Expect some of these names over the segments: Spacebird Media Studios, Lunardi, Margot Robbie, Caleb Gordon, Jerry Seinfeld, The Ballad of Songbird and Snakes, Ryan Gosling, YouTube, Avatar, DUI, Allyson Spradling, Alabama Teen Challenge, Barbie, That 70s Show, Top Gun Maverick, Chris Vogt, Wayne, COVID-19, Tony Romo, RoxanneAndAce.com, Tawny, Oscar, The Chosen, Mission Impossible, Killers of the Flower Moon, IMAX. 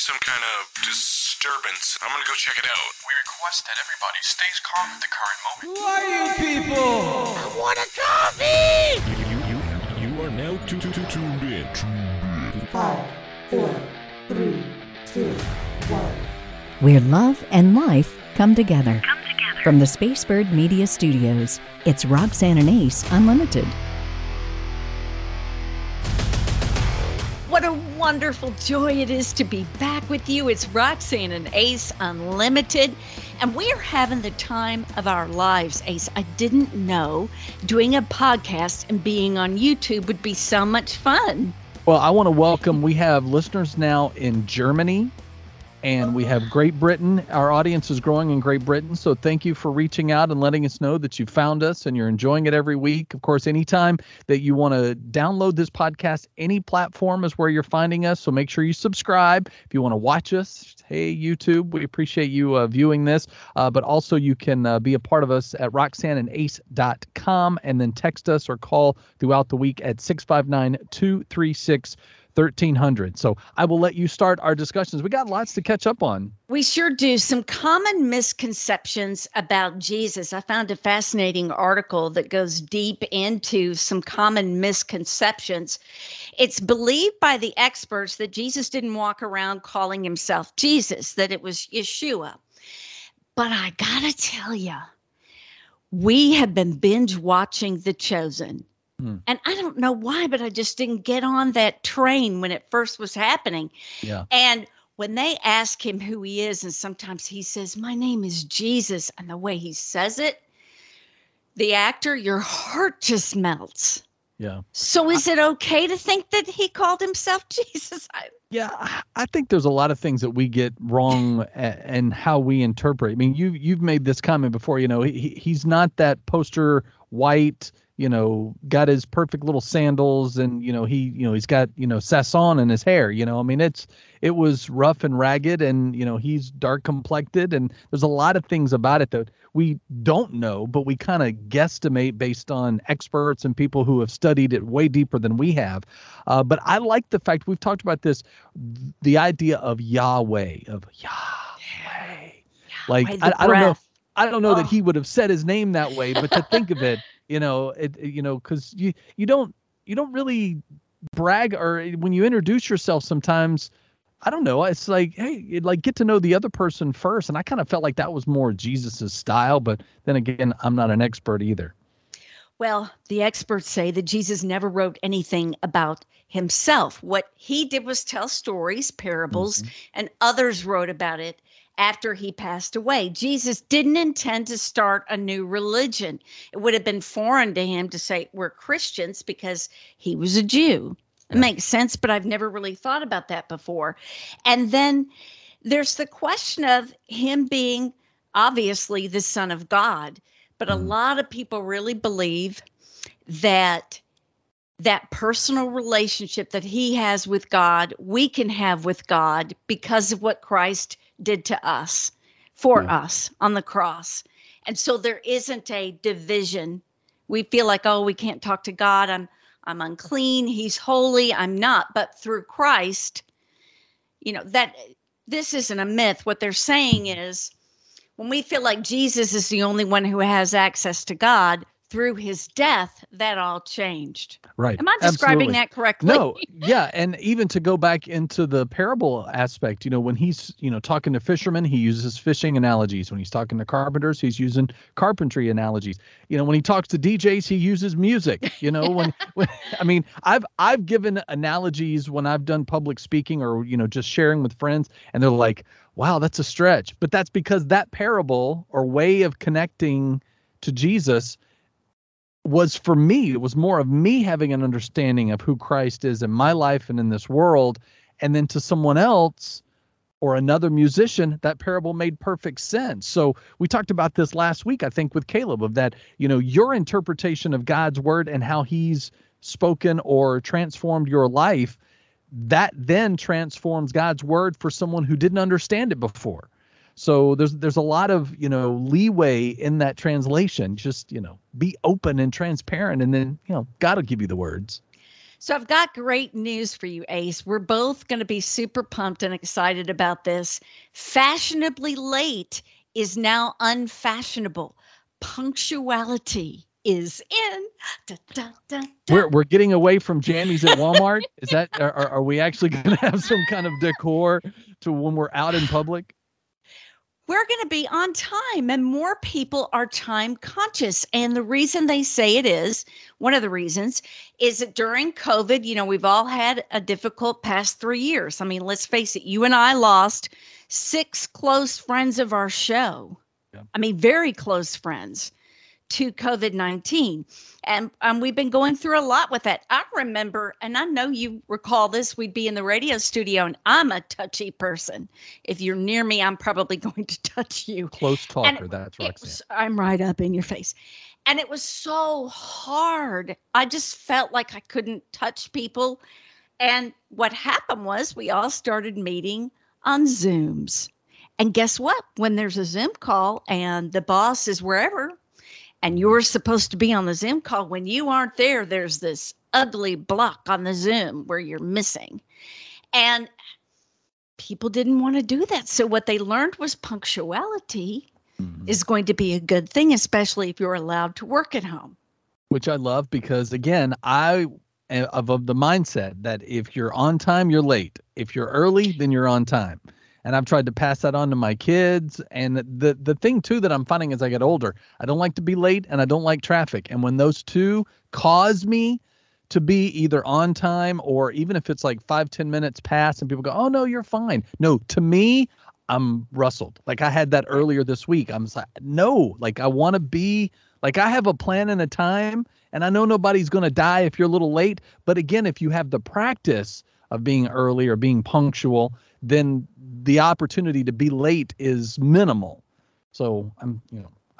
see some kind of disturbance. I'm gonna go check it out. We request that everybody stays calm at the current moment. Who are you people? I want a coffee! You are now tuned in. 5, 4, 3, 2, 1. Where love and life come together. From the Spacebird Media Studios, it's Roxanne and Ace Unlimited. What a wonderful joy it is to be back with you. It's Roxanne and Ace Unlimited, and we are having the time of our lives, Ace. I didn't know doing a podcast and being on YouTube would be so much fun. Well, I want to welcome, we have listeners now in Germany, and we have Great Britain. Our audience is growing in Great Britain, so thank you for reaching out and letting us know that you found us and you're enjoying it every week. Of course, anytime that you want to download this podcast, any platform is where you're finding us, so make sure you subscribe. If you want to watch us, hey, YouTube, we appreciate you viewing this, but also you can be a part of us at RoxanneAndAce.com and then text us or call throughout the week at 659-236-1300. So I will let you start our discussions. We got lots to catch up on. We sure do. Some common misconceptions about Jesus. I found a fascinating article that goes deep into some common misconceptions. It's believed by the experts that Jesus didn't walk around calling himself Jesus, that it was Yeshua. But I gotta tell you, we have been binge watching The Chosen. And I don't know why, but I just didn't get on that train when it first was happening. Yeah. And when they ask him who he is, and sometimes he says, my name is Jesus. And the way he says it, the actor, your heart just melts. Yeah. So is it okay to think that he called himself Jesus? Yeah, I think there's a lot of things that we get wrong and how we interpret. I mean, you've made this comment before, you know, he's not that poster white, you know, got his perfect little sandals and, you know, he's got, you know, Sasson in his hair, you know, I mean, it was rough and ragged and, you know, he's dark complected and there's a lot of things about it that we don't know, but we kind of guesstimate based on experts and people who have studied it way deeper than we have. But I like the fact we've talked about this, the idea of Yahweh. Like, I don't know that he would have said his name that way, but to think of it, you know, because you don't really brag, or when you introduce yourself, sometimes, I don't know, it's like, hey, like get to know the other person first. And I kind of felt like that was more Jesus's style. But then again, I'm not an expert either. Well, the experts say that Jesus never wrote anything about himself. What he did was tell stories, parables, and others wrote about it after he passed away. Jesus didn't intend to start a new religion. It would have been foreign to him to say we're Christians because he was a Jew. It makes sense, but I've never really thought about that before. And then there's the question of him being obviously the Son of God, but a lot of people really believe that that personal relationship that he has with God, we can have with God because of what Christ did to us, for us on the cross. And so there isn't a division. We feel like, oh, we can't talk to God. I'm unclean. He's holy. I'm not. But through Christ, you know, that this isn't a myth. What they're saying is when we feel like Jesus is the only one who has access to God, through his death, that all changed. Right. Am I describing that correctly? No. Yeah. And even to go back into the parable aspect, you know, when he's, you know, talking to fishermen, he uses fishing analogies. When he's talking to carpenters, he's using carpentry analogies. You know, when he talks to DJs, he uses music. You know, when I mean, I've given analogies when I've done public speaking or, you know, just sharing with friends, and they're like, wow, that's a stretch. But that's because that parable or way of connecting to Jesus was for me, it was more of me having an understanding of who Christ is in my life and in this world. And then to someone else or another musician, that parable made perfect sense. So we talked about this last week, I think, with Caleb, of that, you know, your interpretation of God's word and how he's spoken or transformed your life, that then transforms God's word for someone who didn't understand it before. So there's a lot of, you know, leeway in that translation. Just, you know, be open and transparent, and then, you know, God will give you the words. So I've got great news for you, Ace. We're both going to be super pumped and excited about this. Fashionably late is now unfashionable. Punctuality is in. Da, da, da, da. We're getting away from jammies at Walmart. Is that are we actually going to have some kind of decor to when we're out in public? We're going to be on time, and more people are time conscious. And the reason they say it is, one of the reasons, is that during COVID, you know, we've all had a difficult past 3 years. I mean, let's face it, you and I lost 6 close friends of our show. Yeah. I mean, very close friends to COVID-19. And we've been going through a lot with that. I remember, and I know you recall this, we'd be in the radio studio, and I'm a touchy person. If you're near me, I'm probably going to touch you. Close talker, that's Roxanne. I'm right up in your face. And it was so hard. I just felt like I couldn't touch people. And what happened was we all started meeting on Zooms. And guess what? When there's a Zoom call and the boss is wherever, and you're supposed to be on the Zoom call, when you aren't there, there's this ugly block on the Zoom where you're missing. And people didn't want to do that. So what they learned was punctuality is going to be a good thing, especially if you're allowed to work at home. Which I love, because, again, I am of the mindset that if you're on time, you're late. If you're early, then you're on time. And I've tried to pass that on to my kids. And the thing, too, that I'm finding as I get older, I don't like to be late and I don't like traffic. And when those two cause me to be either on time, or even if it's like 5-10 minutes past and people go, oh, no, you're fine. No, to me, I'm rustled. Like I had that earlier this week. I'm just like, no, like I want to be, like I have a plan and a time, and I know nobody's going to die if you're a little late. But again, if you have the practice of being early or being punctual, then the opportunity to be late is minimal. So I'm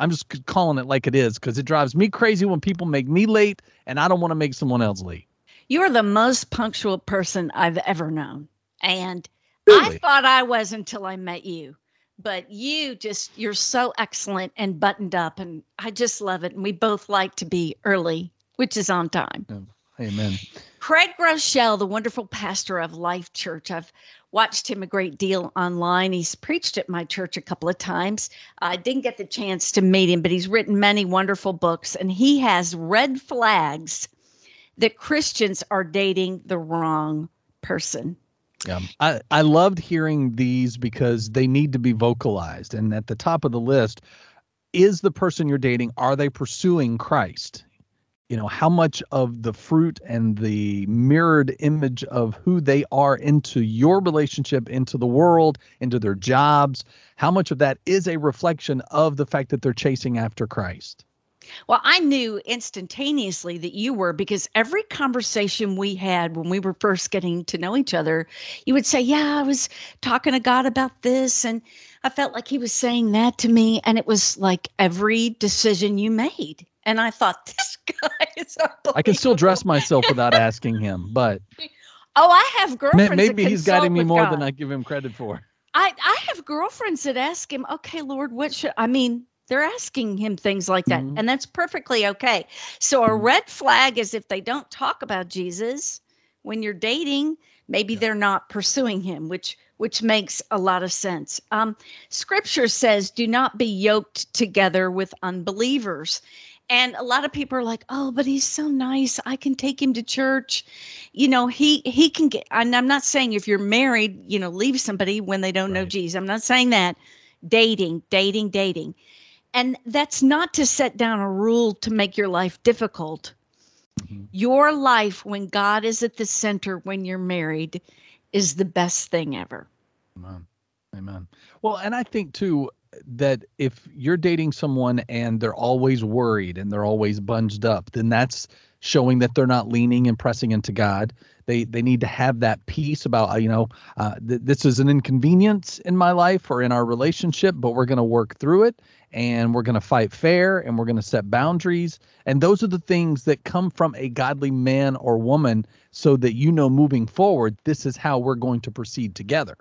just calling it like it is, because it drives me crazy when people make me late, and I don't want to make someone else late. You're the most punctual person I've ever known. And really? I thought I was until I met you, but you're so excellent and buttoned up, and I just love it. And we both like to be early, which is on time. Yeah. Amen. Craig Groeschel, the wonderful pastor of Life Church. I've watched him a great deal online. He's preached at my church a couple of times. I didn't get the chance to meet him, but he's written many wonderful books, and he has red flags that Christians are dating the wrong person. Yeah, I loved hearing these because they need to be vocalized. And at the top of the list is the person you're dating. Are they pursuing Christ? You know, how much of the fruit and the mirrored image of who they are into your relationship, into the world, into their jobs, how much of that is a reflection of the fact that they're chasing after Christ? Well, I knew instantaneously that you were, because every conversation we had when we were first getting to know each other, you would say, yeah, I was talking to God about this, and I felt like he was saying that to me. And it was like every decision you made. And I thought, this guy is unbelievable. I can still dress myself without asking him, but. Oh, I have girlfriends. Maybe he's guiding me more than I give him credit for. I have girlfriends that ask him, okay, Lord, what should, I mean, they're asking him things like that. Mm-hmm. And that's perfectly okay. So a red flag is if they don't talk about Jesus when you're dating, maybe they're not pursuing him, which makes a lot of sense. Scripture says, do not be yoked together with unbelievers. And a lot of people are like, oh, but he's so nice. I can take him to church. You know, he can get, and I'm not saying if you're married, you know, leave somebody when they don't know Jesus. I'm not saying that. Dating. And that's not to set down a rule to make your life difficult. Mm-hmm. Your life, when God is at the center, when you're married, is the best thing ever. Amen. Well, and I think too, that if you're dating someone and they're always worried and they're always bunged up, then that's showing that they're not leaning and pressing into God. They need to have that peace about, you know, this is an inconvenience in my life or in our relationship, but we're going to work through it, and we're going to fight fair, and we're going to set boundaries. And those are the things that come from a godly man or woman, so that, you know, moving forward, this is how we're going to proceed together.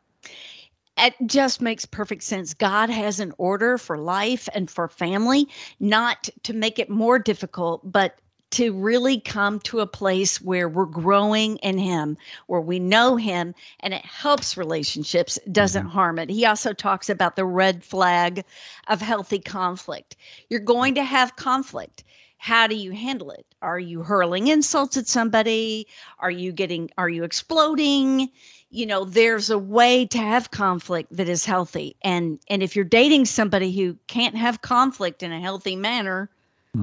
It just makes perfect sense. God has an order for life and for family, not to make it more difficult, but to really come to a place where we're growing in him, where we know him, and it helps relationships, doesn't harm it. He also talks about the red flag of healthy conflict. You're going to have conflict. How do you handle it? Are you hurling insults at somebody? Are you exploding? You know, there's a way to have conflict that is healthy. And if you're dating somebody who can't have conflict in a healthy manner,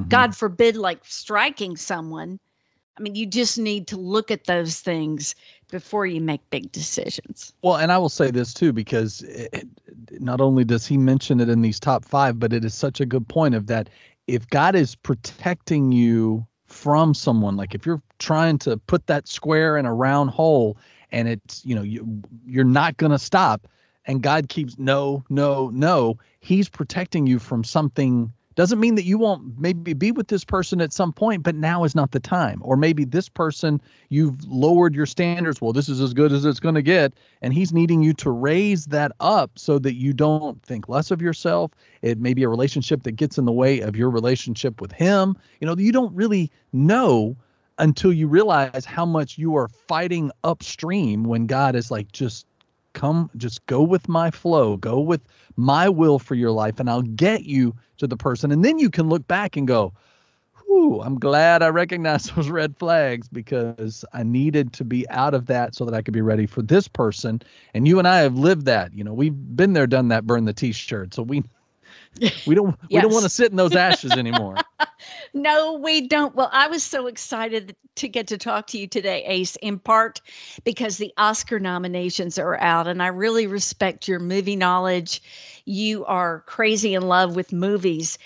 God forbid, like striking someone, I mean, you just need to look at those things before you make big decisions. Well, and I will say this too, because not only does he mention it in these top five, but it is such a good point of that. If God is protecting you from someone, like if you're trying to put that square in a round hole and it's, you know, you're not going to stop and God keeps no, he's protecting you from something. Doesn't mean that you won't maybe be with this person at some point, but now is not the time. Or maybe this person, you've lowered your standards. Well, this is as good as it's going to get. And he's needing you to raise that up so that you don't think less of yourself. It may be a relationship that gets in the way of your relationship with him. You know, you don't really know until you realize how much you are fighting upstream when God is like, just go with my flow, go with my will for your life, and I'll get you to the person. And then you can look back and go, whew, I'm glad I recognized those red flags because I needed to be out of that so that I could be ready for this person. And you and I have lived that, you know, we've been there, done that, burned the t-shirt. So we don't want to sit in those ashes anymore. No, we don't. Well, I was so excited to get to talk to you today, Ace, in part because the Oscar nominations are out, and I really respect your movie knowledge. You are crazy in love with movies.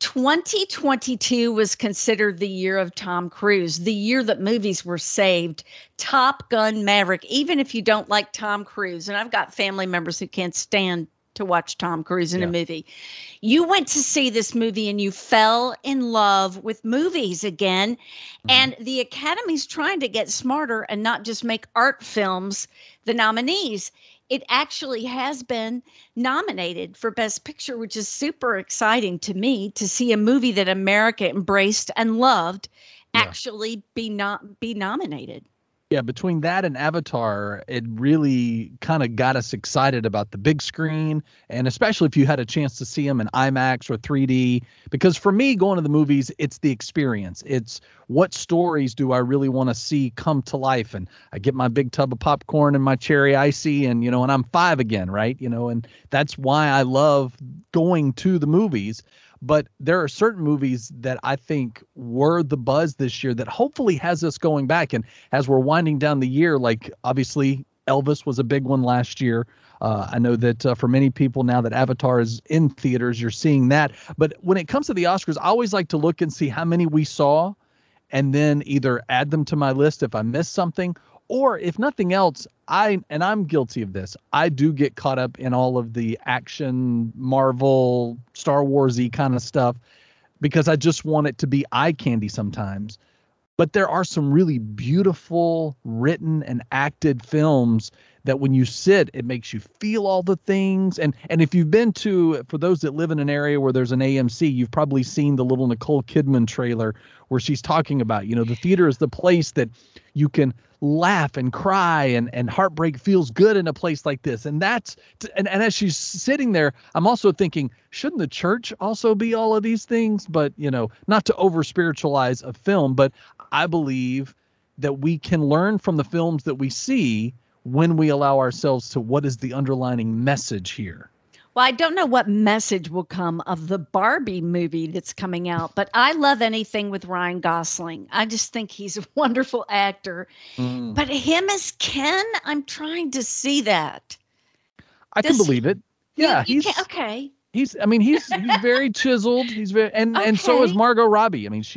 2022 was considered the year of Tom Cruise, the year that movies were saved. Top Gun Maverick, even if you don't like Tom Cruise, and I've got family members who can't stand to watch Tom Cruise in a movie. You went to see this movie and you fell in love with movies again. And the Academy's trying to get smarter and not just make art films the nominees. It actually has been nominated for Best Picture, which is super exciting to me to see a movie that America embraced and loved actually be nominated. Yeah, between that and Avatar, it really kind of got us excited about the big screen, and especially if you had a chance to see them in IMAX or 3D, because for me, going to the movies, it's the experience. It's what stories do I really want to see come to life, and I get my big tub of popcorn and my cherry icy, and, you know, and I'm five again, right? You know, and that's why I love going to the movies. But there are certain movies that I think were the buzz this year that hopefully has us going back. And as we're winding down the year, like obviously Elvis was a big one last year. I know that for many people now that Avatar is in theaters, you're seeing that. But when it comes to the Oscars, I always like to look and see how many we saw and then either add them to my list if I missed something. Or if nothing else, I'm guilty of this. I do get caught up in all of the action, Marvel, Star Wars-y kind of stuff because I just want it to be eye candy sometimes. But there are some really beautiful written and acted films that when you sit, it makes you feel all the things. And if you've been to, for those that live in an area where there's an AMC, you've probably seen the little Nicole Kidman trailer where she's talking about, you know, the theater is the place that you can laugh and cry and heartbreak feels good in a place like this. And that's, and as she's sitting there, I'm also thinking, shouldn't the church also be all of these things? But, you know, not to over spiritualize a film, but I believe that we can learn from the films that we see when we allow ourselves to what is the underlining message here. Well, I don't know what message will come of the Barbie movie that's coming out, but I love anything with Ryan Gosling. I just think he's a wonderful actor. But him as Ken, I'm trying to see that. I can believe it. Yeah, he's very chiseled. He's very and so is Margot Robbie. I mean, if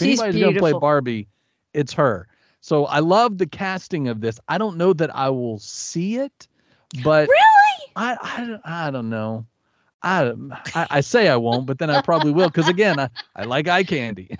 anybody's going to play Barbie, it's her. So I love the casting of this. I don't know that I will see it, but really? I don't know. I say I won't, but then I probably will because, again, I like eye candy.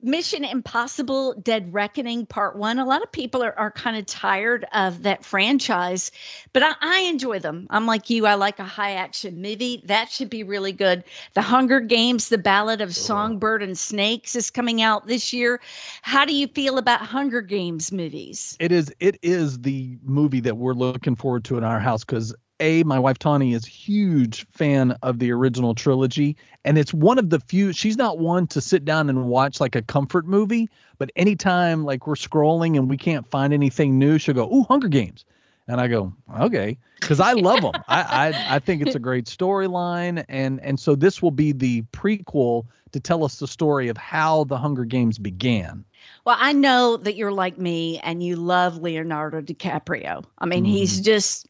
Mission Impossible, Dead Reckoning Part 1. A lot of people are kind of tired of that franchise, but I enjoy them. I'm like you. I like a high action movie. That should be really good. The Hunger Games, The Ballad of Songbird and Snakes is coming out this year. How do you feel about Hunger Games movies? It is the movie that we're looking forward to in our house because A, my wife Tawny is a huge fan of the original trilogy, and it's one of the few. She's not one to sit down and watch like a comfort movie, but anytime like we're scrolling and we can't find anything new, she'll go, "Ooh, Hunger Games," and I go, "Okay," because I love them. I think it's a great storyline, and so this will be the prequel to tell us the story of how the Hunger Games began. Well, I know that you're like me and you love Leonardo DiCaprio. I mean, he's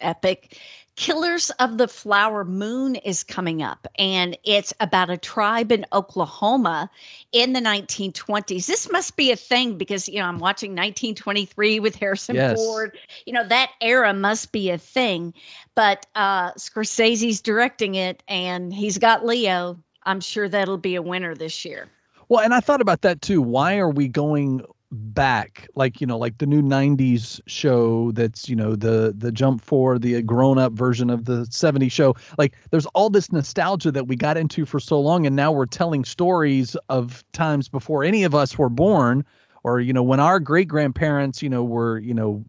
epic. Killers of the Flower Moon is coming up, and it's about a tribe in Oklahoma in the 1920s. This must be a thing because, you know, I'm watching 1923 with Harrison Ford. You know, that era must be a thing. But Scorsese's directing it, and he's got Leo. I'm sure that'll be a winner this year. Well, and I thought about that too. Why are we going back? Like, you know, like the new 90s show that's, you know, the jump for the grown-up version of the 70s show. Like, there's all this nostalgia that we got into for so long, and now we're telling stories of times before any of us were born, or, you know, when our great-grandparents, you know, were, you know,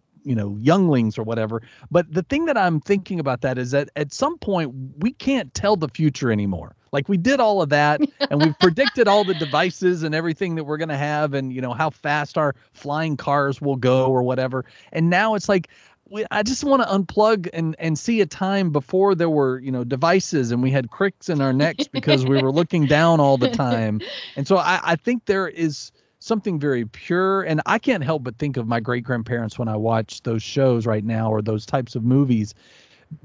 younglings or whatever. But the thing that I'm thinking about that is that at some point we can't tell the future anymore. Like, we did all of that and we've predicted all the devices and everything that we're going to have and, you know, how fast our flying cars will go or whatever. And now it's like, I just want to unplug and see a time before there were, you know, devices and we had cricks in our necks because we were looking down all the time. And so I think there is something very pure. And I can't help but think of my great grandparents when I watch those shows right now or those types of movies,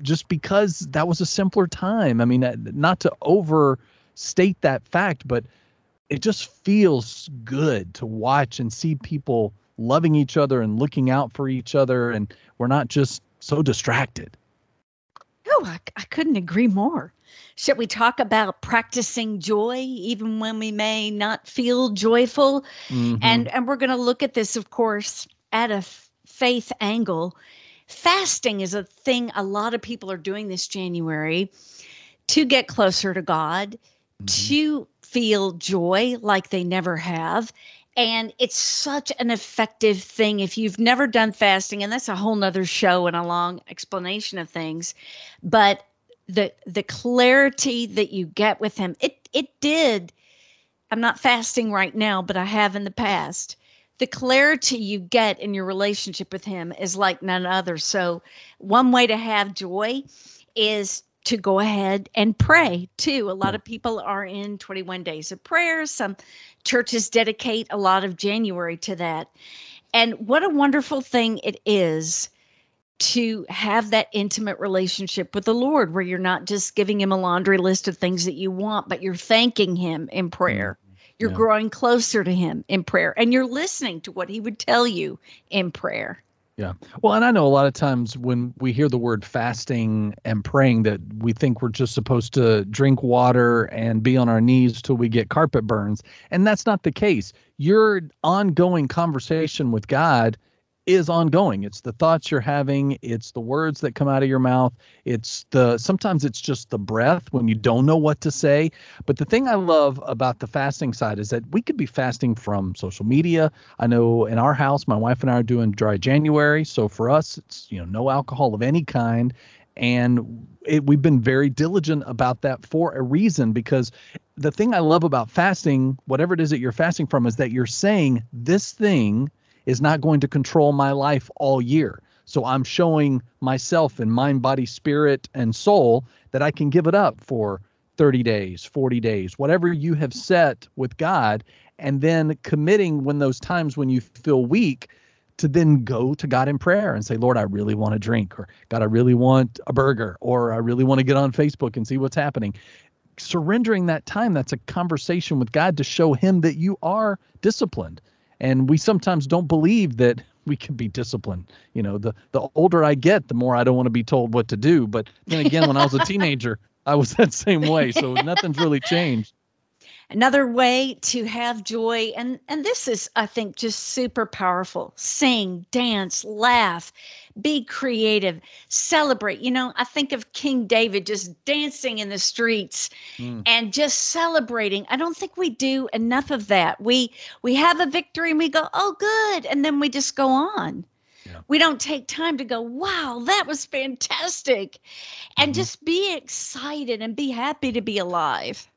just because that was a simpler time. I mean, not to overstate that fact, but it just feels good to watch and see people loving each other and looking out for each other. And we're not just so distracted. Oh, I couldn't agree more. Should we talk about practicing joy even when we may not feel joyful? Mm-hmm. And we're going to look at this, of course, at a faith angle. Fasting is a thing a lot of people are doing this January to get closer to God, to feel joy like they never have. And it's such an effective thing. If you've never done fasting, and that's a whole nother show and a long explanation of things, but the clarity that you get with him, it did. I'm not fasting right now, but I have in the past. The clarity you get in your relationship with him is like none other. So one way to have joy is to go ahead and pray too. A lot of people are in 21 days of prayer. Some churches dedicate a lot of January to that. And what a wonderful thing it is to have that intimate relationship with the Lord where you're not just giving him a laundry list of things that you want, but you're thanking him in prayer. You're growing closer to him in prayer, and you're listening to what he would tell you in prayer. Yeah. Well, and I know a lot of times when we hear the word fasting and praying that we think we're just supposed to drink water and be on our knees till we get carpet burns. And that's not the case. Your ongoing conversation with God is ongoing. It's the thoughts you're having. It's the words that come out of your mouth. Sometimes it's just the breath when you don't know what to say. But the thing I love about the fasting side is that we could be fasting from social media. I know in our house, my wife and I are doing dry January. So for us, it's, you know, no alcohol of any kind. And we've been very diligent about that for a reason, because the thing I love about fasting, whatever it is that you're fasting from, is that you're saying this thing is not going to control my life all year. So I'm showing myself in mind, body, spirit, and soul that I can give it up for 30 days, 40 days, whatever you have set with God, and then committing when those times when you feel weak to then go to God in prayer and say, Lord, I really want a drink, or God, I really want a burger, or I really want to get on Facebook and see what's happening. Surrendering that time, that's a conversation with God to show him that you are disciplined. And we sometimes don't believe that we can be disciplined. You know, the older I get, the more I don't want to be told what to do. But then again, when I was a teenager, I was that same way. So nothing's really changed. Another way to have joy, and this is, I think, just super powerful. Sing, dance, laugh, be creative, celebrate. You know, I think of King David just dancing in the streets and just celebrating. I don't think we do enough of that. We have a victory and we go, oh, good. And then we just go on. Yeah. We don't take time to go, wow, that was fantastic. And just be excited and be happy to be alive.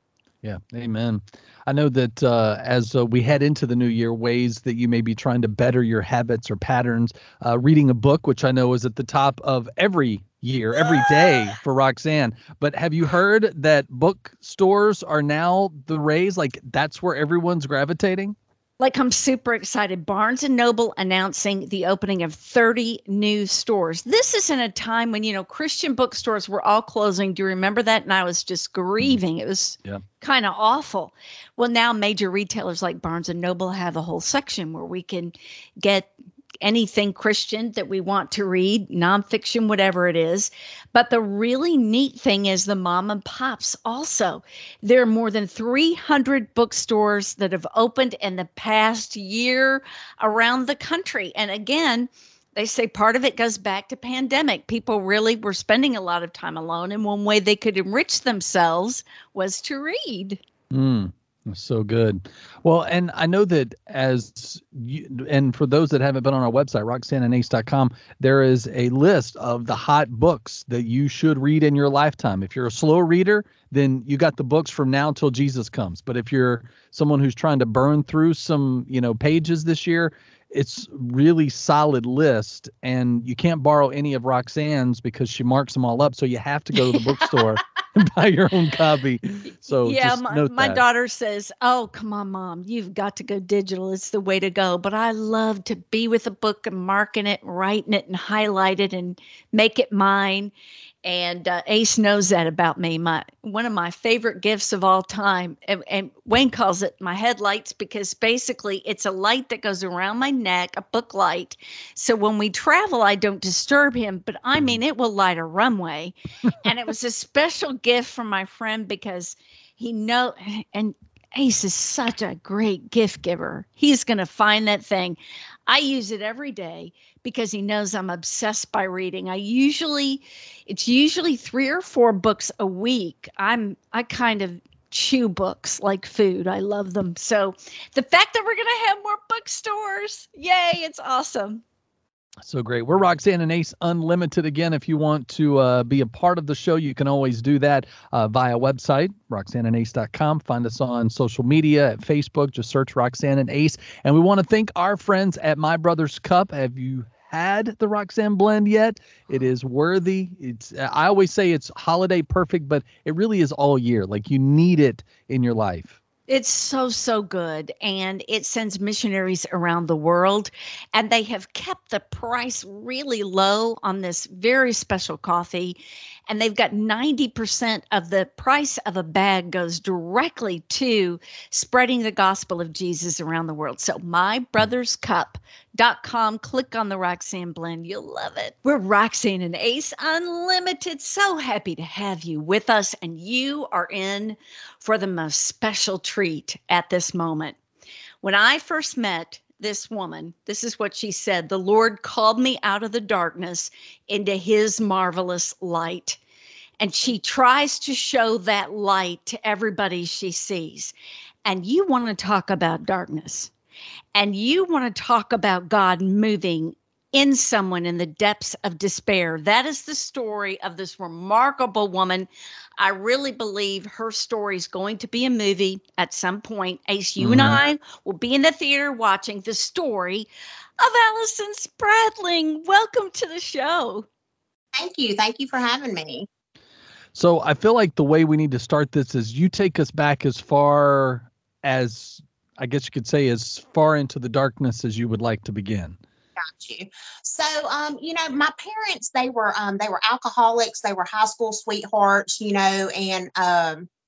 Yeah. Amen. I know that as we head into the new year, ways that you may be trying to better your habits or patterns, reading a book, which I know is at the top of every year, every day for Roxanne. But have you heard that bookstores are now the rage? Like that's where everyone's gravitating? Like I'm super excited. Barnes & Noble announcing the opening of 30 new stores. This is in a time when, you know, Christian bookstores were all closing. Do you remember that? And I was just grieving. It was kind of awful. Well, now major retailers like Barnes & Noble have a whole section where we can get anything Christian that we want to read, nonfiction, whatever it is. But the really neat thing is the mom and pops also. There are more than 300 bookstores that have opened in the past year around the country. And again, they say part of it goes back to pandemic. People really were spending a lot of time alone. And one way they could enrich themselves was to read. So good. Well, and I know that as you, and for those that haven't been on our website, RoxanneAndAce.com, there is a list of the hot books that you should read in your lifetime. If you're a slow reader, then you got the books from now till Jesus comes. But if you're someone who's trying to burn through some, you know, pages this year, it's really solid list. And you can't borrow any of Roxanne's because she marks them all up. So you have to go to the bookstore. Buy your own copy. So yeah, just my daughter says, oh, come on, Mom, you've got to go digital. It's the way to go. But I love to be with a book and marking it, writing it and highlight it and make it mine. And Ace knows that about me. One of my favorite gifts of all time, and Wayne calls it my headlights, because basically it's a light that goes around my neck, a book light. So when we travel, I don't disturb him, but I mean, it will light a runway. And it was a special gift from my friend because he knows, and Ace is such a great gift giver. He's going to find that thing. I use it every day because he knows I'm obsessed by reading. It's usually 3 or 4 books a week. I kind of chew books like food. I love them. So the fact that we're going to have more bookstores, yay, it's awesome. So great. We're Roxanne and Ace Unlimited. Again, if you want to be a part of the show, you can always do that via website, RoxanneAndAce.com. Find us on social media at Facebook. Just search Roxanne and Ace. And we want to thank our friends at My Brother's Cup. Have you had the Roxanne blend yet? It is worthy. I always say it's holiday perfect, but it really is all year. Like you need it in your life. It's so, so good. And it sends missionaries around the world. And they have kept the price really low on this very special coffee. And they've got 90% of the price of a bag goes directly to spreading the gospel of Jesus around the world. So mybrotherscup.com, click on the Roxanne blend. You'll love it. We're Roxanne and Ace Unlimited. So happy to have you with us. And you are in for the most special treat at this moment. When I first met this woman, this is what she said: the Lord called me out of the darkness into his marvelous light. And she tries to show that light to everybody she sees. And you want to talk about darkness, and you want to talk about God moving in someone in the depths of despair. That is the story of this remarkable woman. I really believe her story is going to be a movie at some point. Ace, you and I will be in the theater watching the story of Allyson Spradling. Welcome to the show. Thank you. Thank you for having me. So I feel like the way we need to start this is you take us back as far as, I guess you could say, as far into the darkness as you would like to begin. Got you. So, you know, my parents, they were alcoholics. They were high school sweethearts, you know, and,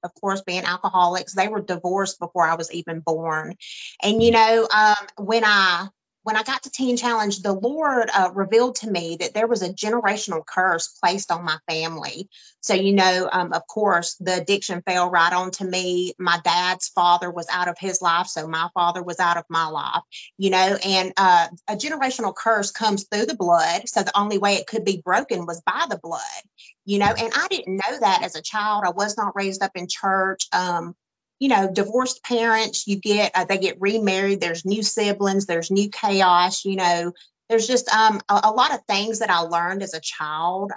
of course, being alcoholics, they were divorced before I was even born. And, you know, when I when I got to Teen Challenge, the Lord revealed to me that there was a generational curse placed on my family. So, you know, of course, the addiction fell right onto me. My dad's father was out of his life, so my father was out of my life, you know, and a generational curse comes through the blood. So the only way it could be broken was by the blood, you know, and I didn't know that as a child. I was not raised up in church. You know, divorced parents, you get, they get remarried, there's new siblings, there's new chaos, you know, there's just a lot of things that I learned as a child,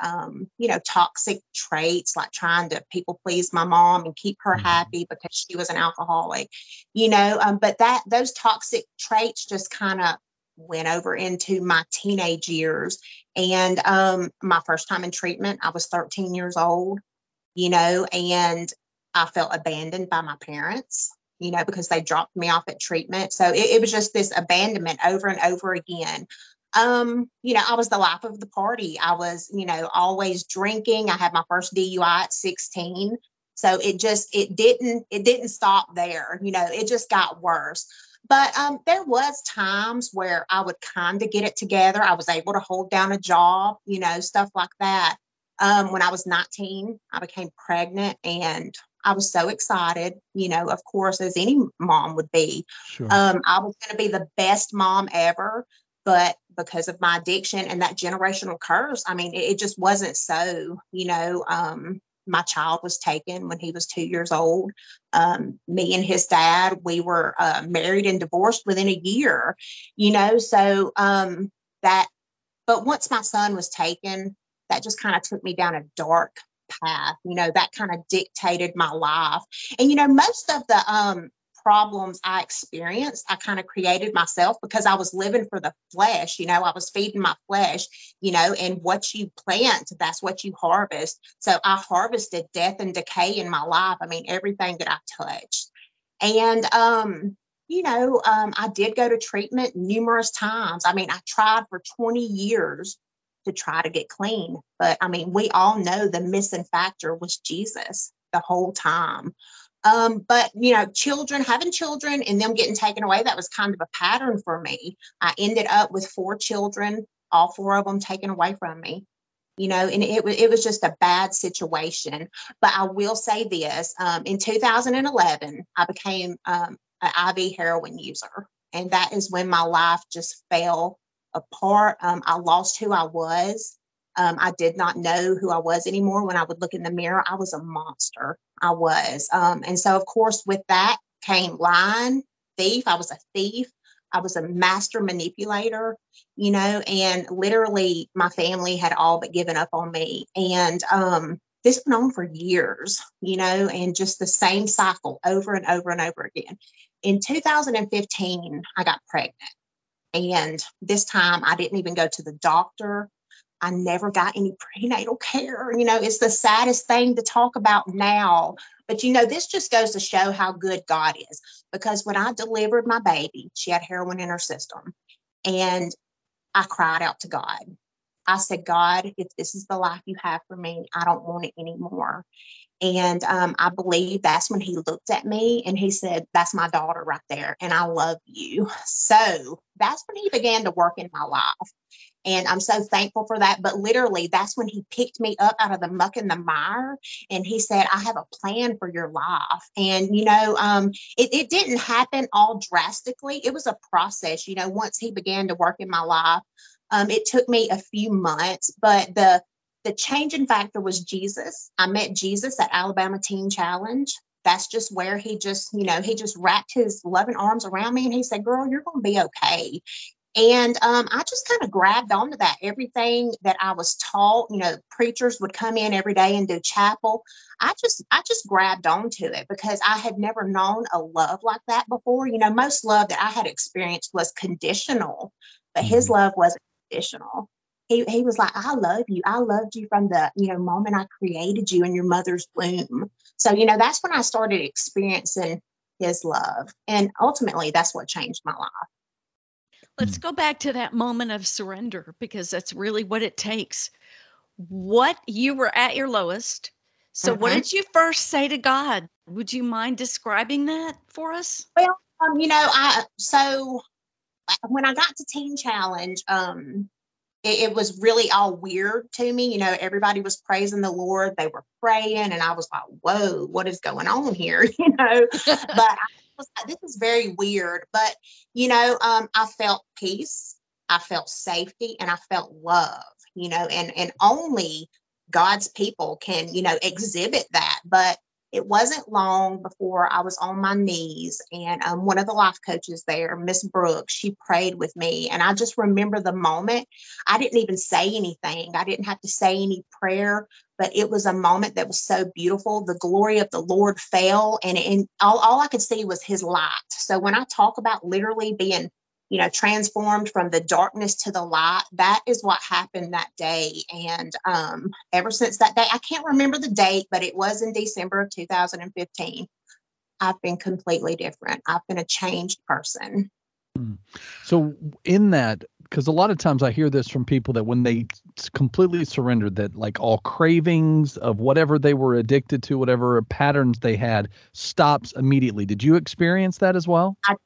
you know, toxic traits, like trying to people please my mom and keep her happy because she was an alcoholic, you know, but that those toxic traits just kind of went over into my teenage years. And my first time in treatment, I was 13 years old, you know, and I felt abandoned by my parents, you know, because they dropped me off at treatment. So it was just this abandonment over and over again. You know, I was the life of the party. I was, you know, always drinking. I had my first DUI at 16. So it just, it didn't stop there. You know, it just got worse. But there was times where I would kind of get it together. I was able to hold down a job, you know, stuff like that. When I was 19, I became pregnant and I was so excited, you know, of course, as any mom would be. Sure. I was going to be the best mom ever, but because of my addiction and that generational curse, I mean, it just wasn't so, you know. My child was taken when he was 2 years old. Me and his dad, we were married and divorced within a year, you know, so but once my son was taken, that just kind of took me down a dark path, you know, that kind of dictated my life. And, you know, most of the problems I experienced, I kind of created myself because I was living for the flesh, you know, I was feeding my flesh, you know, and what you plant, that's what you harvest. So I harvested death and decay in my life. I mean, everything that I touched. And, you know, I did go to treatment numerous times. I mean, I tried for 20 years to try to get clean. But I mean, we all know the missing factor was Jesus the whole time. But, you know, having children and them getting taken away, that was kind of a pattern for me. I ended up with 4 children, all 4 of them taken away from me, you know, and it was just a bad situation. But I will say this, in 2011, I became an IV heroin user. And that is when my life just fell apart. I lost who I was. I did not know who I was anymore. When I would look in the mirror, I was a monster. I was. And so, of course, with that came lying, thief. I was a thief. I was a master manipulator, you know, and literally my family had all but given up on me. And this went on for years, you know, and just the same cycle over and over and over again. In 2015, I got pregnant. And this time I didn't even go to the doctor. I never got any prenatal care. You know, it's the saddest thing to talk about now. But, you know, this just goes to show how good God is. Because when I delivered my baby, she had heroin in her system. And I cried out to God. I said, God, if this is the life you have for me, I don't want it anymore. And I believe that's when he looked at me and he said, that's my daughter right there. And I love you. So that's when he began to work in my life. And I'm so thankful for that. But literally, that's when he picked me up out of the muck and the mire. And he said, I have a plan for your life. And, you know, it didn't happen all drastically. It was a process. You know, once he began to work in my life, it took me a few months. But the changing factor was Jesus. I met Jesus at Alabama Teen Challenge. That's just where he just, you know, he just wrapped his loving arms around me and he said, girl, you're going to be okay. And I just kind of grabbed onto that. Everything that I was taught, you know, preachers would come in every day and do chapel. I just grabbed onto it because I had never known a love like that before. You know, most love that I had experienced was conditional, but his love wasn't conditional. He was like, I love you. I loved you from the, you know, moment I created you in your mother's womb. So, you know, that's when I started experiencing his love. And ultimately, that's what changed my life. Let's go back to that moment of surrender, because that's really what it takes. What you were at your lowest. So what did you first say to God? Would you mind describing that for us? Well, you know, I so when I got to Teen Challenge, it was really all weird to me. You know, everybody was praising the Lord. They were praying. And I was like, whoa, what is going on here? You know, but I was like, this is very weird. But, you know, I felt peace. I felt safety, and I felt love, you know, and only God's people can, you know, exhibit that. But it wasn't long before I was on my knees, and one of the life coaches there, Miss Brooks, she prayed with me. And I just remember the moment. I didn't even say anything. I didn't have to say any prayer, but it was a moment that was so beautiful. The glory of the Lord fell, and all I could see was his light. So when I talk about literally being, you know, transformed from the darkness to the light, that is what happened that day. And ever since that day, I can't remember the date, but it was in December of 2015. I've been completely different. I've been a changed person. So in that, because a lot of times I hear this from people that when they completely surrendered, that like all cravings of whatever they were addicted to, whatever patterns they had, stops immediately. Did you experience that as well? I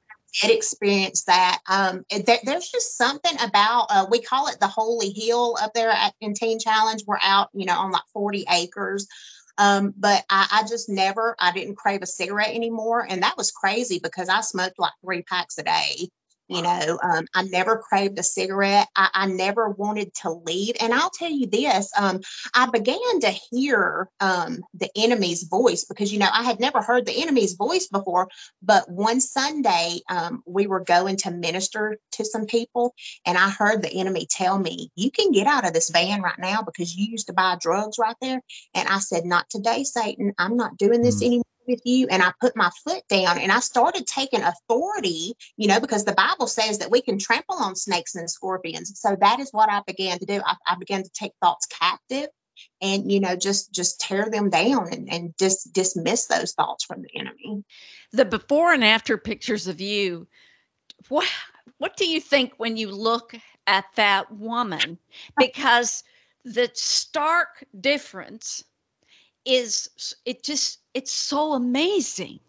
did experience that. There's just something about, we call it the Holy Hill up there in Teen Challenge. We're out, you know, on like 40 acres. But I just never, I didn't crave a cigarette anymore. And that was crazy because I smoked like 3 packs a day. You know, I never craved a cigarette. I never wanted to leave. And I'll tell you this, I began to hear the enemy's voice because, you know, I had never heard the enemy's voice before. But one Sunday, we were going to minister to some people, and I heard the enemy tell me, you can get out of this van right now because you used to buy drugs right there. And I said, not today, Satan. I'm not doing this anymore with you. And I put my foot down and I started taking authority, you know, because the Bible says that we can trample on snakes and scorpions. So that is what I began to do. I began to take thoughts captive and, you know, just tear them down and just dismiss those thoughts from the enemy. The before and after pictures of you, what do you think when you look at that woman? Because the stark difference is, it's so amazing.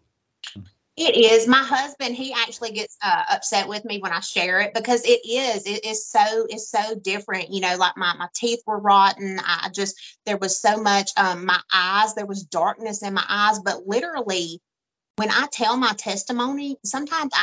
It is. My husband, he actually gets upset with me when I share it because it is. It's so different. You know, like my teeth were rotten. There was so much, my eyes, there was darkness in my eyes. But literally, when I tell my testimony, sometimes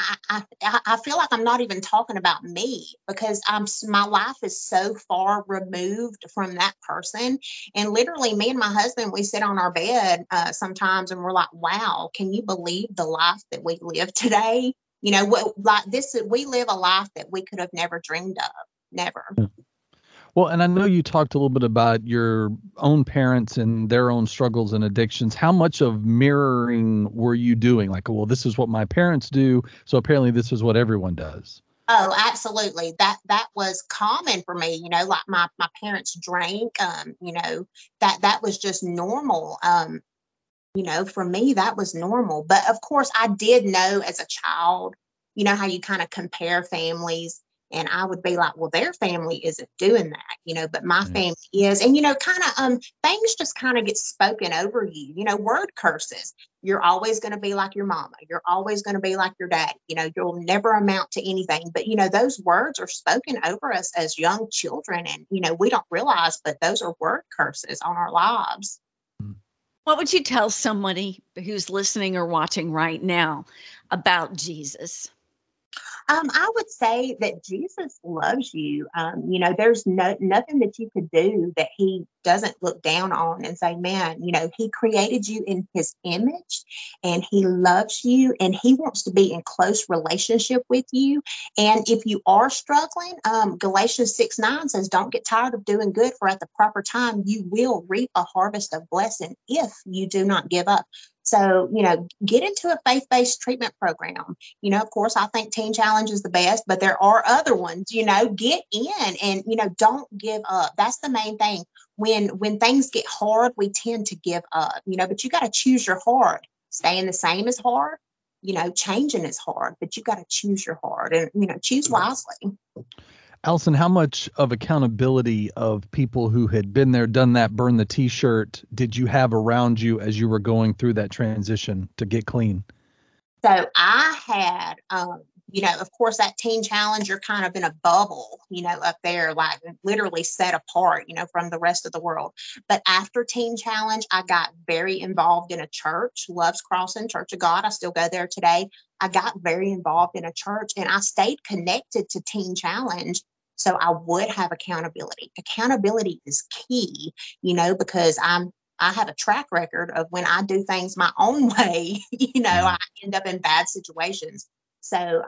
I feel like I'm not even talking about me because my life is so far removed from that person. And literally me and my husband, we sit on our bed sometimes and we're like, wow, can you believe the life that we live today? You know, we live a life that we could have never dreamed of, never. Well, and I know you talked a little bit about your own parents and their own struggles and addictions. How much of mirroring were you doing? Like, well, this is what my parents do, so apparently this is what everyone does. Oh, absolutely. That was common for me. You know, like my parents drank, you know, that was just normal. You know, for me, that was normal. But of course, I did know as a child, you know, how you kind of compare families. And I would be like, well, their family isn't doing that, you know, but my family is. And, you know, kind of things just kind of get spoken over you, you know, word curses. You're always going to be like your mama. You're always going to be like your dad. You know, you'll never amount to anything. But, you know, those words are spoken over us as young children. And, you know, we don't realize, but those are word curses on our lives. What would you tell somebody who's listening or watching right now about Jesus? I would say that Jesus loves you. You know, there's nothing that you could do that he doesn't look down on and say, man, you know, he created you in his image and he loves you and he wants to be in close relationship with you. And if you are struggling, Galatians 6:9 says, don't get tired of doing good, for at the proper time, you will reap a harvest of blessing if you do not give up. So, you know, get into a faith-based treatment program. You know, of course, I think Teen Challenge is the best, but there are other ones, you know, get in and, you know, don't give up. That's the main thing. When things get hard, we tend to give up, you know, but you got to choose your heart. Staying the same is hard. You know, changing is hard, but you got to choose your heart and, you know, choose wisely. Allyson, how much of accountability of people who had been there, done that, burned the T-shirt, did you have around you as you were going through that transition to get clean? So I had you know, of course, that teen challenge, you're kind of in a bubble, you know, up there, like literally set apart, you know, from the rest of the world. But after teen challenge, I got very involved in a church, Love's Crossing, Church of God. I still go there today. I got very involved in a church and I stayed connected to teen challenge. So I would have accountability. Accountability is key, you know, because I have a track record of when I do things my own way, you know, I end up in bad situations. So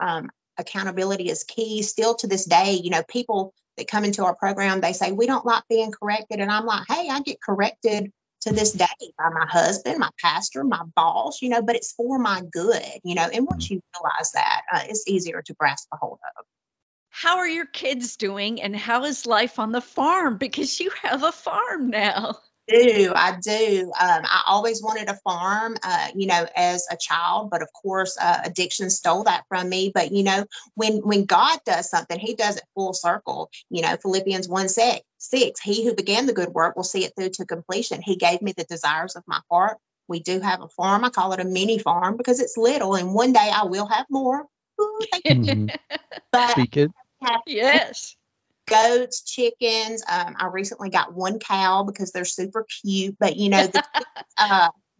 accountability is key. Still to this day, you know, people that come into our program, they say, we don't like being corrected. And I'm like, hey, I get corrected to this day by my husband, my pastor, my boss, you know, but it's for my good, you know, and once you realize that, it's easier to grasp a hold of. How are your kids doing and how is life on the farm? Because you have a farm now. I do. I always wanted a farm, you know, as a child, but of course, addiction stole that from me. But, you know, when God does something, he does it full circle. You know, Philippians 1:6, he who began the good work will see it through to completion. He gave me the desires of my heart. We do have a farm. I call it a mini farm because it's little. And one day I will have more. Ooh, thank you. But speak it. Yes. Goats, chickens. I recently got one cow because they're super cute, but you know,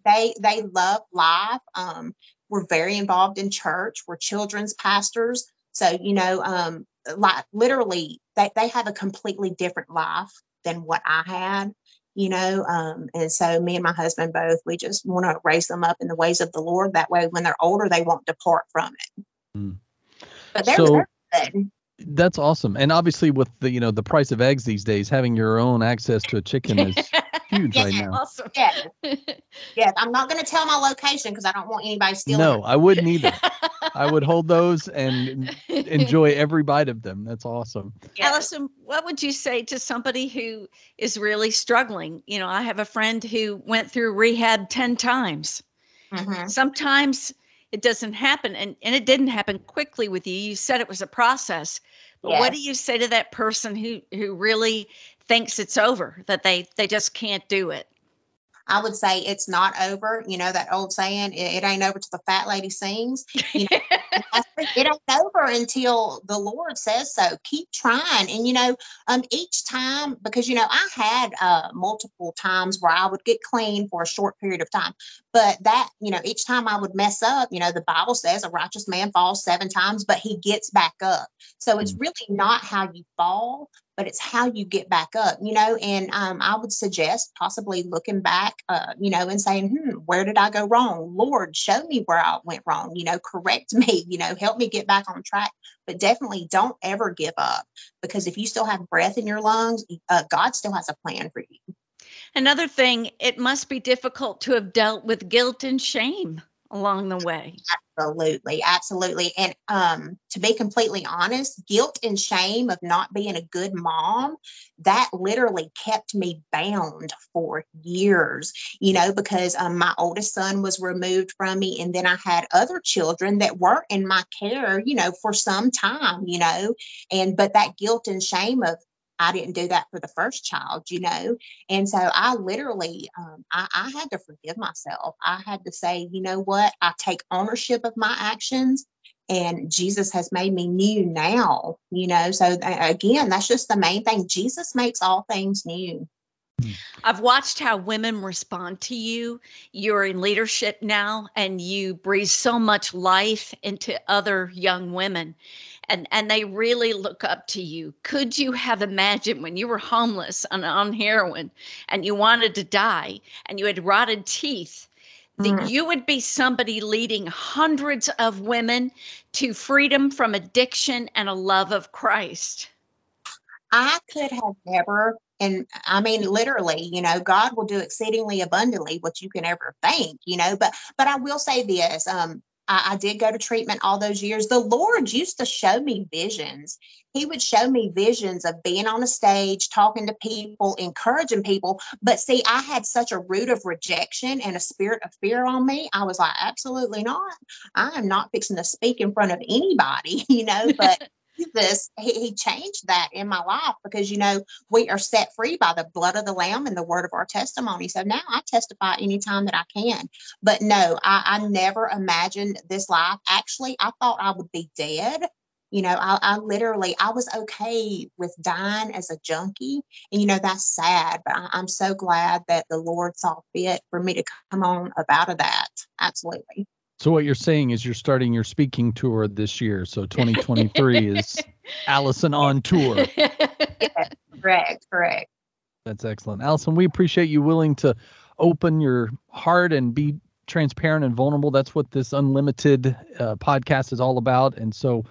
they love life. We're very involved in church. We're children's pastors. So, you know, like literally they have a completely different life than what I had, you know? And so me and my husband, both, we just want to raise them up in the ways of the Lord. That way, when they're older, they won't depart from it. But they're good. That's awesome. And obviously with the, you know, the price of eggs these days, having your own access to a chicken is huge right now. Awesome. Yeah. I'm not going to tell my location because I don't want anybody stealing. No, I wouldn't either. I would hold those and enjoy every bite of them. That's awesome. Yeah. Allyson, what would you say to somebody who is really struggling? You know, I have a friend who went through rehab 10 times. Mm-hmm. Sometimes it doesn't happen. And it didn't happen quickly with you. You said it was a process. But yes. What do you say to that person who really thinks it's over, that they just can't do it? I would say it's not over. You know, that old saying, it ain't over till the fat lady sings. You know, it ain't over until the Lord says so. Keep trying. And, you know, each time, because, you know, I had multiple times where I would get clean for a short period of time. But that, you know, each time I would mess up, you know, the Bible says a righteous man falls 7 times, but he gets back up. So it's really not how you fall, but it's how you get back up, you know, and I would suggest possibly looking back, you know, and saying, where did I go wrong? Lord, show me where I went wrong, you know, correct me, you know, help me get back on track. But definitely don't ever give up, because if you still have breath in your lungs, God still has a plan for you. Another thing, it must be difficult to have dealt with guilt and shame along the way. Absolutely. Absolutely. And to be completely honest, guilt and shame of not being a good mom, that literally kept me bound for years, you know, because my oldest son was removed from me. And then I had other children that weren't in my care, you know, for some time, you know, but that guilt and shame of, I didn't do that for the first child, you know? And so I literally, I had to forgive myself. I had to say, you know what? I take ownership of my actions and Jesus has made me new now, you know? So again, that's just the main thing. Jesus makes all things new. I've watched how women respond to you. You're in leadership now and you breathe so much life into other young women. And they really look up to you. Could you have imagined when you were homeless and on heroin and you wanted to die and you had rotted teeth, that you would be somebody leading hundreds of women to freedom from addiction and a love of Christ? I could have never. And I mean, literally, you know, God will do exceedingly abundantly what you can ever think, you know, but I will say this, I did go to treatment all those years. The Lord used to show me visions. He would show me visions of being on a stage, talking to people, encouraging people. But see, I had such a root of rejection and a spirit of fear on me. I was like, absolutely not. I am not fixing to speak in front of anybody, you know, but Jesus, he changed that in my life because, you know, we are set free by the blood of the Lamb and the word of our testimony. So now I testify anytime that I can. But no, I never imagined this life. Actually, I thought I would be dead. You know, I was okay with dying as a junkie. And, you know, that's sad, but I'm so glad that the Lord saw fit for me to come on up out of that. Absolutely. So what you're saying is you're starting your speaking tour this year. So 2023 is Allyson on tour. Yes, correct. That's excellent. Allyson, we appreciate you willing to open your heart and be transparent and vulnerable. That's what this Unlimited podcast is all about. And so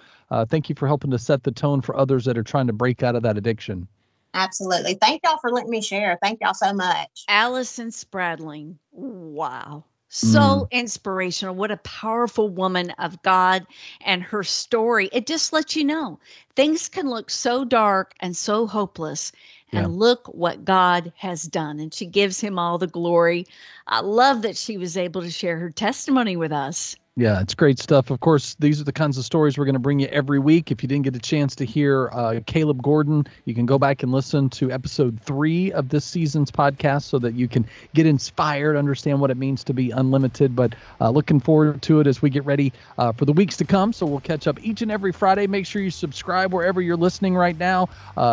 thank you for helping to set the tone for others that are trying to break out of that addiction. Absolutely. Thank y'all for letting me share. Thank y'all so much. Allyson Spradling. Wow. So inspirational. What a powerful woman of God, and her story. It just lets you know things can look so dark and so hopeless. Yeah. And look what God has done. And she gives him all the glory. I love that she was able to share her testimony with us. Yeah, it's great stuff. Of course, these are the kinds of stories we're going to bring you every week. If you didn't get a chance to hear Caleb Gordon, you can go back and listen to episode 3 of this season's podcast so that you can get inspired, understand what it means to be unlimited. But looking forward to it as we get ready for the weeks to come. So we'll catch up each and every Friday. Make sure you subscribe wherever you're listening right now.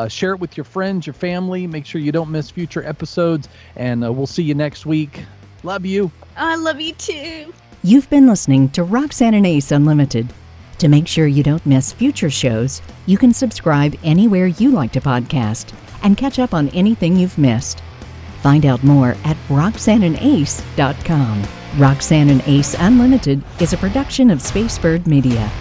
Share it with your friends, your family. Make sure you don't miss future episodes. And we'll see you next week. Love you. I love you too. You've been listening to Roxanne and Ace Unlimited. To make sure you don't miss future shows, you can subscribe anywhere you like to podcast and catch up on anything you've missed. Find out more at RoxanneAndAce.com. Roxanne and Ace Unlimited is a production of Spacebird Media.